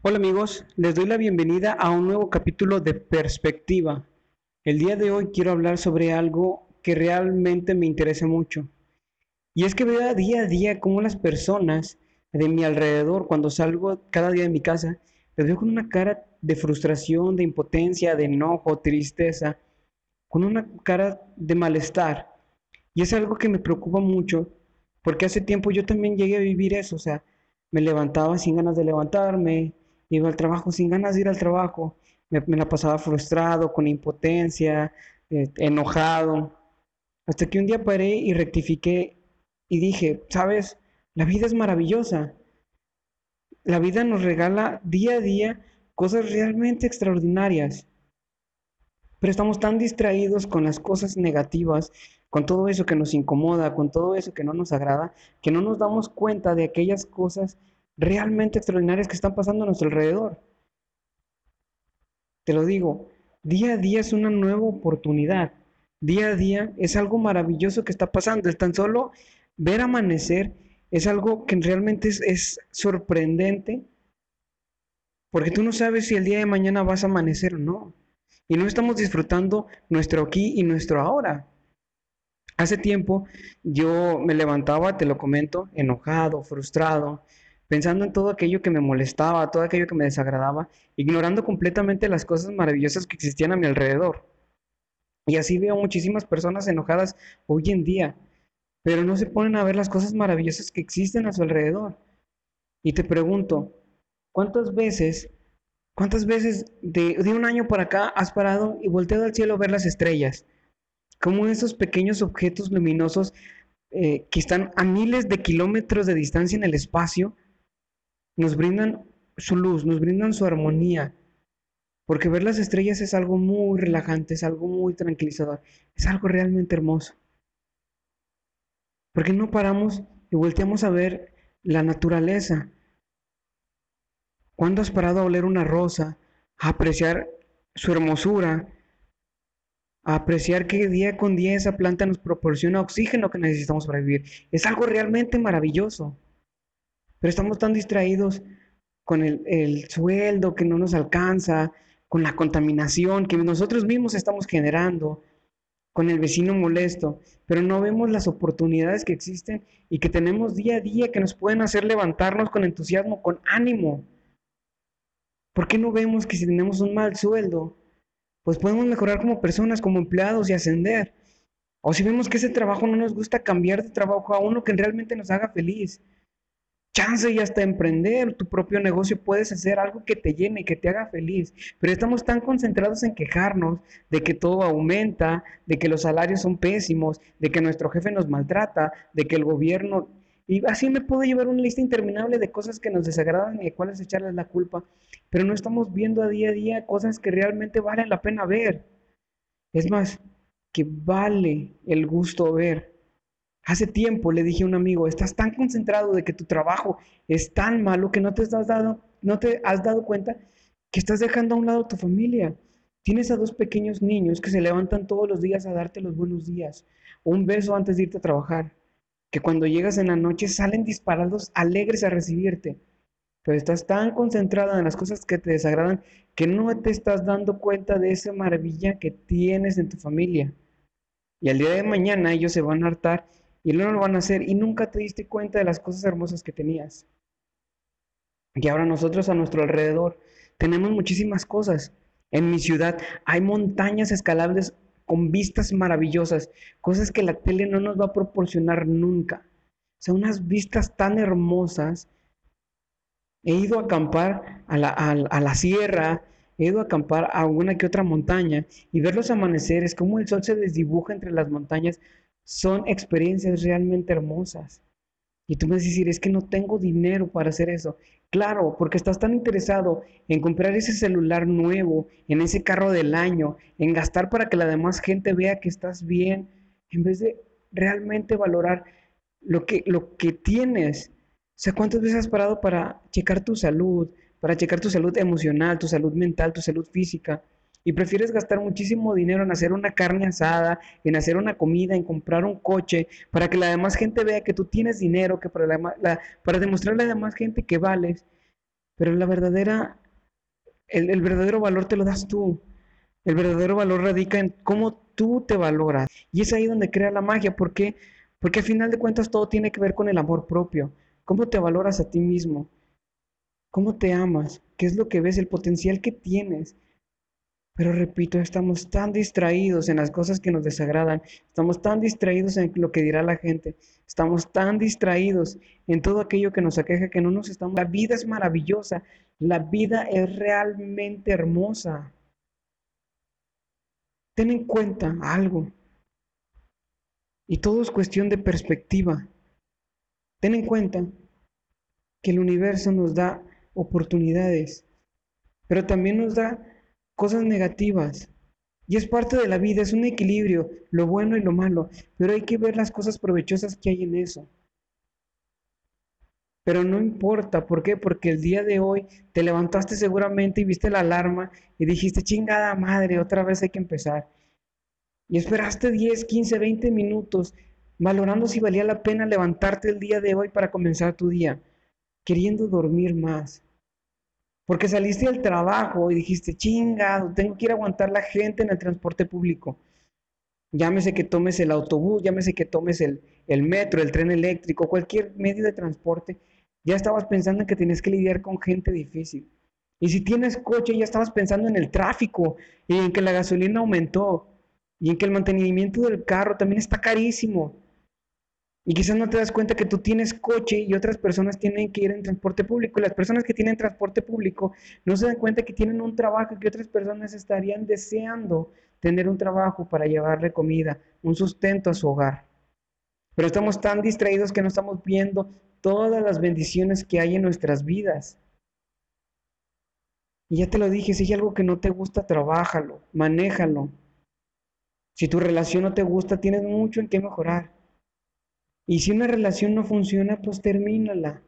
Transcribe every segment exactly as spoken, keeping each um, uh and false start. Hola amigos, les doy la bienvenida a un nuevo capítulo de Perspectiva. El día de hoy quiero hablar sobre algo que realmente me interesa mucho. Y es que veo día a día cómo las personas de mi alrededor, cuando salgo cada día de mi casa, les veo con una cara de frustración, de impotencia, de enojo, tristeza, con una cara de malestar. Y es algo que me preocupa mucho, porque hace tiempo yo también llegué a vivir eso, o sea, me levantaba sin ganas de levantarme, iba al trabajo sin ganas de ir al trabajo, me, me la pasaba frustrado, con impotencia, eh, enojado, hasta que un día paré y rectifiqué y dije, ¿sabes? La vida es maravillosa, la vida nos regala día a día cosas realmente extraordinarias, pero estamos tan distraídos con las cosas negativas, con todo eso que nos incomoda, con todo eso que no nos agrada, que no nos damos cuenta de aquellas cosas realmente extraordinarias que están pasando a nuestro alrededor. Te lo digo, día a día es una nueva oportunidad, día a día es algo maravilloso que está pasando, es tan solo ver amanecer, es algo que realmente es, es sorprendente, porque tú no sabes si el día de mañana vas a amanecer o no, y no estamos disfrutando nuestro aquí y nuestro ahora. Hace tiempo yo me levantaba, te lo comento, enojado, frustrado, pensando en todo aquello que me molestaba, todo aquello que me desagradaba, ignorando completamente las cosas maravillosas que existían a mi alrededor. Y así veo muchísimas personas enojadas hoy en día, pero no se ponen a ver las cosas maravillosas que existen a su alrededor. Y te pregunto, ¿cuántas veces, cuántas veces de, de un año para acá has parado y volteado al cielo a ver las estrellas? Como esos pequeños objetos luminosos eh, que están a miles de kilómetros de distancia en el espacio, nos brindan su luz, nos brindan su armonía, porque ver las estrellas es algo muy relajante, es algo muy tranquilizador, es algo realmente hermoso. ¿Por qué no paramos y volteamos a ver la naturaleza? ¿Cuándo has parado a oler una rosa, a apreciar su hermosura, a apreciar que día con día esa planta nos proporciona oxígeno que necesitamos para vivir? Es algo realmente maravilloso. Pero estamos tan distraídos con el, el sueldo que no nos alcanza, con la contaminación que nosotros mismos estamos generando, con el vecino molesto, pero no vemos las oportunidades que existen y que tenemos día a día que nos pueden hacer levantarnos con entusiasmo, con ánimo. ¿Por qué no vemos que si tenemos un mal sueldo, pues podemos mejorar como personas, como empleados y ascender? O si vemos que ese trabajo no nos gusta, cambiar de trabajo a uno que realmente nos haga feliz. Chance y hasta emprender tu propio negocio, puedes hacer algo que te llene, que te haga feliz. Pero estamos tan concentrados en quejarnos de que todo aumenta, de que los salarios son pésimos, de que nuestro jefe nos maltrata, de que el gobierno... Y así me puedo llevar una lista interminable de cosas que nos desagradan y de cuáles echarles la culpa. Pero no estamos viendo a día a día cosas que realmente valen la pena ver. Es más, que vale el gusto ver. Hace tiempo le dije a un amigo, estás tan concentrado de que tu trabajo es tan malo que no te has dado, no te has dado cuenta que estás dejando a un lado a tu familia. Tienes a dos pequeños niños que se levantan todos los días a darte los buenos días, o un beso antes de irte a trabajar, que cuando llegas en la noche salen disparados alegres a recibirte. Pero estás tan concentrado en las cosas que te desagradan que no te estás dando cuenta de esa maravilla que tienes en tu familia. Y al día de mañana ellos se van a hartar y no lo van a hacer, y nunca te diste cuenta de las cosas hermosas que tenías. Y ahora nosotros a nuestro alrededor tenemos muchísimas cosas. En mi ciudad hay montañas escalables con vistas maravillosas, cosas que la tele no nos va a proporcionar nunca. O sea, unas vistas tan hermosas. He ido a acampar a la, a, a la sierra, he ido a acampar a una que otra montaña, y ver los amaneceres, cómo el sol se desdibuja entre las montañas, son experiencias realmente hermosas. Y tú me vas a decir, es que no tengo dinero para hacer eso. Claro, porque estás tan interesado en comprar ese celular nuevo, en ese carro del año, en gastar para que la demás gente vea que estás bien, en vez de realmente valorar lo que, lo que tienes. O sea, ¿cuántas veces has parado para checar tu salud, para checar tu salud emocional, tu salud mental, tu salud física? Y prefieres gastar muchísimo dinero en hacer una carne asada, en hacer una comida, en comprar un coche, para que la demás gente vea que tú tienes dinero, que para, la, la, para demostrarle a la demás gente que vales, Pero la verdadera, el, el verdadero valor te lo das tú. El verdadero valor radica en cómo tú te valoras. Y es ahí donde crea la magia. ¿Por qué? Porque al final de cuentas todo tiene que ver con el amor propio. ¿Cómo te valoras a ti mismo? ¿Cómo te amas? ¿Qué es lo que ves? El potencial que tienes. Pero repito, estamos tan distraídos en las cosas que nos desagradan, estamos tan distraídos en lo que dirá la gente, estamos tan distraídos en todo aquello que nos aqueja que no nos estamos... La vida es maravillosa, la vida es realmente hermosa. Ten en cuenta algo. Y todo es cuestión de perspectiva. Ten en cuenta que el universo nos da oportunidades, pero también nos da cosas negativas, y es parte de la vida, es un equilibrio, lo bueno y lo malo, pero hay que ver las cosas provechosas que hay en eso. Pero no importa, ¿por qué? Porque el día de hoy te levantaste seguramente y viste la alarma y dijiste, chingada madre, otra vez hay que empezar, y esperaste diez, quince, veinte minutos valorando si valía la pena levantarte el día de hoy para comenzar tu día, queriendo dormir más. Porque saliste del trabajo y dijiste, chingado, tengo que ir a aguantar la gente en el transporte público. Llámese que tomes el autobús, llámese que tomes el, el metro, el tren eléctrico, cualquier medio de transporte. Ya estabas pensando en que tenías que lidiar con gente difícil. Y si tienes coche, ya estabas pensando en el tráfico y en que la gasolina aumentó y en que el mantenimiento del carro también está carísimo. Y quizás no te das cuenta que tú tienes coche y otras personas tienen que ir en transporte público. Las personas que tienen transporte público no se dan cuenta que tienen un trabajo y que otras personas estarían deseando tener un trabajo para llevarle comida, un sustento a su hogar. Pero estamos tan distraídos que no estamos viendo todas las bendiciones que hay en nuestras vidas. Y ya te lo dije, si hay algo que no te gusta, trabájalo, manéjalo. Si tu relación no te gusta, tienes mucho en qué mejorar. Y si una relación no funciona, pues termínala.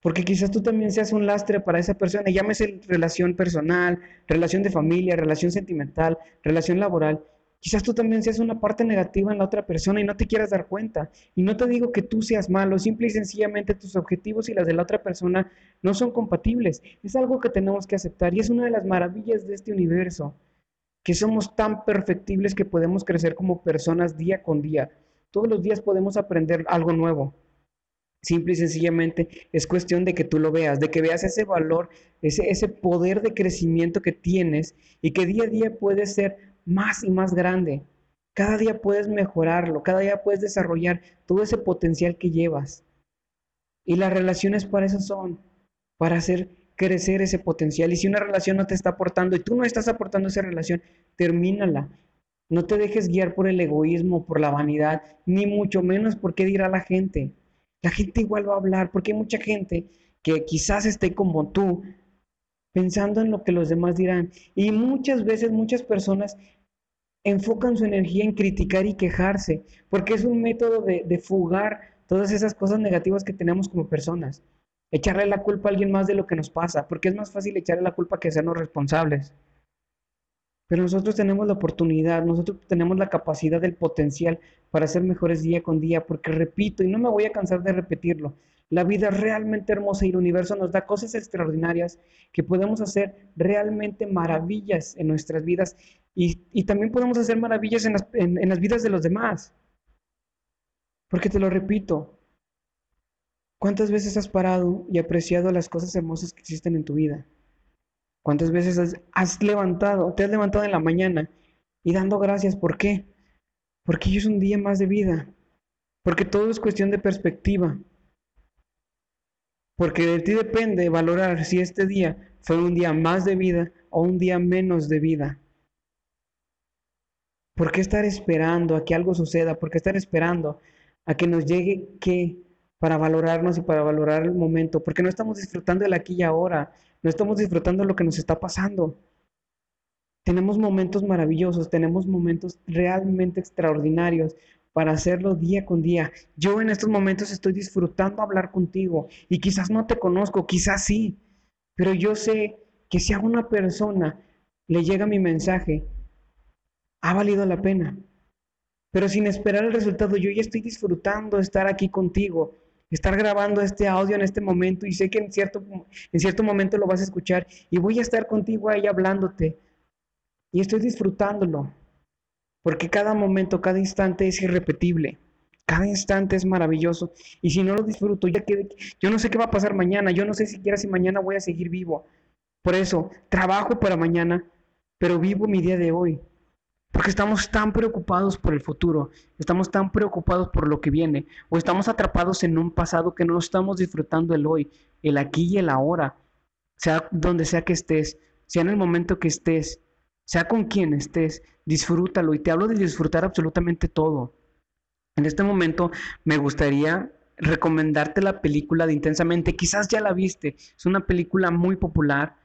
Porque quizás tú también seas un lastre para esa persona. Llámese relación personal, relación de familia, relación sentimental, relación laboral. Quizás tú también seas una parte negativa en la otra persona y no te quieras dar cuenta. Y no te digo que tú seas malo. Simple y sencillamente tus objetivos y las de la otra persona no son compatibles. Es algo que tenemos que aceptar. Y es una de las maravillas de este universo. Que somos tan perfectibles que podemos crecer como personas día con día. Todos los días podemos aprender algo nuevo. Simple y sencillamente es cuestión de que tú lo veas, de que veas ese valor, ese, ese poder de crecimiento que tienes y que día a día puedes ser más y más grande. Cada día puedes mejorarlo, cada día puedes desarrollar todo ese potencial que llevas. Y las relaciones para eso son, para hacer crecer ese potencial. Y si una relación no te está aportando y tú no estás aportando esa relación, termínala. No te dejes guiar por el egoísmo, por la vanidad, ni mucho menos por qué dirá la gente. La gente igual va a hablar, porque hay mucha gente que quizás esté como tú, pensando en lo que los demás dirán. Y muchas veces, muchas personas enfocan su energía en criticar y quejarse, porque es un método de, de fugar todas esas cosas negativas que tenemos como personas. Echarle la culpa a alguien más de lo que nos pasa, porque es más fácil echarle la culpa que hacernos responsables. Pero nosotros tenemos la oportunidad, nosotros tenemos la capacidad, el potencial para ser mejores día con día, porque repito, y no me voy a cansar de repetirlo, la vida es realmente hermosa y el universo nos da cosas extraordinarias que podemos hacer realmente maravillas en nuestras vidas y, y también podemos hacer maravillas en las, en, en las vidas de los demás. Porque te lo repito, ¿cuántas veces has parado y apreciado las cosas hermosas que existen en tu vida? ¿Cuántas veces has, has levantado, te has levantado en la mañana y dando gracias? ¿Por qué? Porque hoy es un día más de vida. Porque todo es cuestión de perspectiva. Porque de ti depende valorar si este día fue un día más de vida o un día menos de vida. ¿Por qué estar esperando a que algo suceda? ¿Por qué estar esperando a que nos llegue qué? Para valorarnos y para valorar el momento, porque no estamos disfrutando el aquí y ahora, no estamos disfrutando lo que nos está pasando. Tenemos momentos maravillosos, tenemos momentos realmente extraordinarios para hacerlo día con día. Yo en estos momentos estoy disfrutando hablar contigo y quizás no te conozco, quizás sí, pero yo sé que si a una persona le llega mi mensaje, ha valido la pena. Pero sin esperar el resultado, yo ya estoy disfrutando estar aquí contigo. estar grabando este audio en este momento, y sé que en cierto, en cierto momento lo vas a escuchar, y voy a estar contigo ahí hablándote, y estoy disfrutándolo, porque cada momento, cada instante es irrepetible, cada instante es maravilloso, y si no lo disfruto, ya que, yo no sé qué va a pasar mañana, yo no sé siquiera si mañana voy a seguir vivo, por eso trabajo para mañana, pero vivo mi día de hoy. Porque estamos tan preocupados por el futuro, estamos tan preocupados por lo que viene, o estamos atrapados en un pasado que no estamos disfrutando el hoy, el aquí y el ahora, sea donde sea que estés, sea en el momento que estés, sea con quien estés, disfrútalo. Y te hablo de disfrutar absolutamente todo. En este momento me gustaría recomendarte la película de Intensamente, quizás ya la viste, es una película muy popular,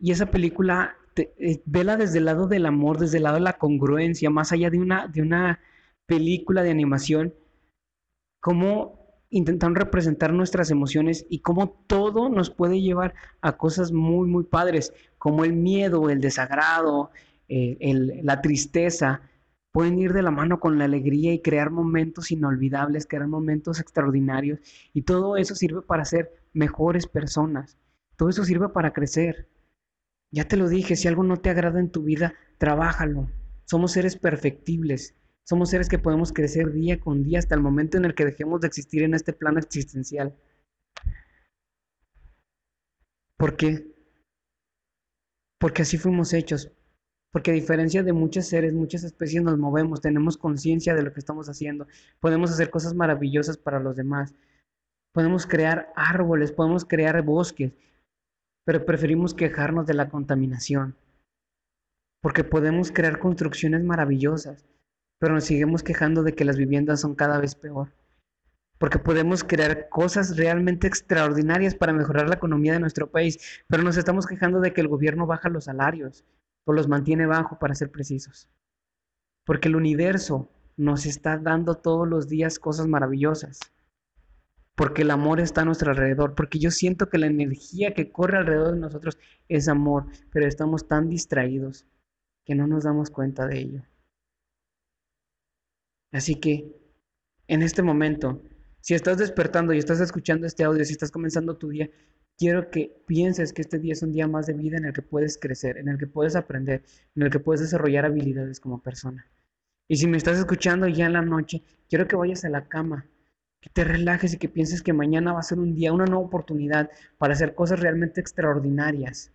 y esa película... Te, eh, vela desde el lado del amor, desde el lado de la congruencia, más allá de una, de una película de animación, cómo intentan representar nuestras emociones y cómo todo nos puede llevar a cosas muy, muy padres, como el miedo, el desagrado, eh, el, la tristeza, pueden ir de la mano con la alegría y crear momentos inolvidables, crear momentos extraordinarios, y todo eso sirve para ser mejores personas, todo eso sirve para crecer. Ya te lo dije, si algo no te agrada en tu vida, trabájalo. Somos seres perfectibles. Somos seres que podemos crecer día con día hasta el momento en el que dejemos de existir en este plano existencial. ¿Por qué? Porque así fuimos hechos. Porque a diferencia de muchos seres, muchas especies nos movemos, tenemos conciencia de lo que estamos haciendo. Podemos hacer cosas maravillosas para los demás. Podemos crear árboles, podemos crear bosques. Pero preferimos quejarnos de la contaminación, porque podemos crear construcciones maravillosas, pero nos seguimos quejando de que las viviendas son cada vez peor, porque podemos crear cosas realmente extraordinarias para mejorar la economía de nuestro país, pero nos estamos quejando de que el gobierno baja los salarios, o los mantiene bajo para ser precisos, porque el universo nos está dando todos los días cosas maravillosas. Porque el amor está a nuestro alrededor, porque yo siento que la energía que corre alrededor de nosotros es amor, pero estamos tan distraídos que no nos damos cuenta de ello. Así que, en este momento, si estás despertando y estás escuchando este audio, si estás comenzando tu día, quiero que pienses que este día es un día más de vida en el que puedes crecer, en el que puedes aprender, en el que puedes desarrollar habilidades como persona. Y si me estás escuchando ya en la noche, quiero que vayas a la cama, que te relajes y que pienses que mañana va a ser un día, una nueva oportunidad para hacer cosas realmente extraordinarias.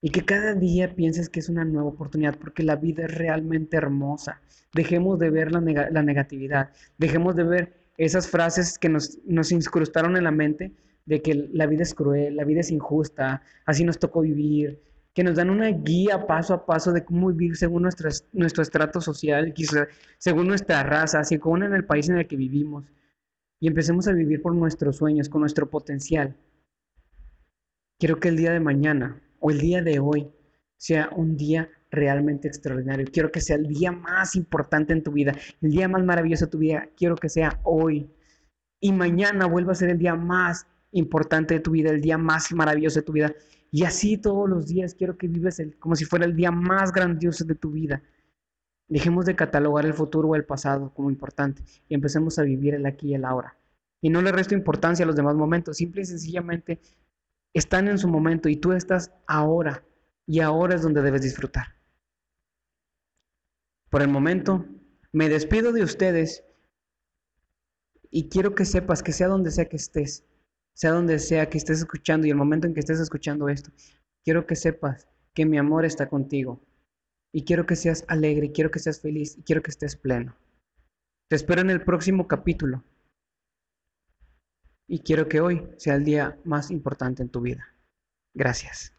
Y que cada día pienses que es una nueva oportunidad, porque la vida es realmente hermosa. Dejemos de ver la, neg- la negatividad, dejemos de ver esas frases que nos, nos incrustaron en la mente de que la vida es cruel, la vida es injusta, así nos tocó vivir, que nos dan una guía paso a paso de cómo vivir según nuestro, nuestro estrato social, quizá, según nuestra raza, según en el país en el que vivimos. Y empecemos a vivir por nuestros sueños, con nuestro potencial. Quiero que el día de mañana o el día de hoy sea un día realmente extraordinario. Quiero que sea el día más importante en tu vida, el día más maravilloso de tu vida. Quiero que sea hoy. Y mañana vuelva a ser el día más importante de tu vida, el día más maravilloso de tu vida. Y así todos los días quiero que vives el, como si fuera el día más grandioso de tu vida. Dejemos de catalogar el futuro o el pasado como importante y empecemos a vivir el aquí y el ahora. Y no le resto importancia a los demás momentos, simple y sencillamente están en su momento y tú estás ahora, y ahora es donde debes disfrutar. Por el momento, me despido de ustedes y quiero que sepas que sea donde sea que estés, sea donde sea que estés escuchando y el momento en que estés escuchando esto, quiero que sepas que mi amor está contigo. Y quiero que seas alegre, y quiero que seas feliz, y quiero que estés pleno. Te espero en el próximo capítulo. Y quiero que hoy sea el día más importante en tu vida. Gracias.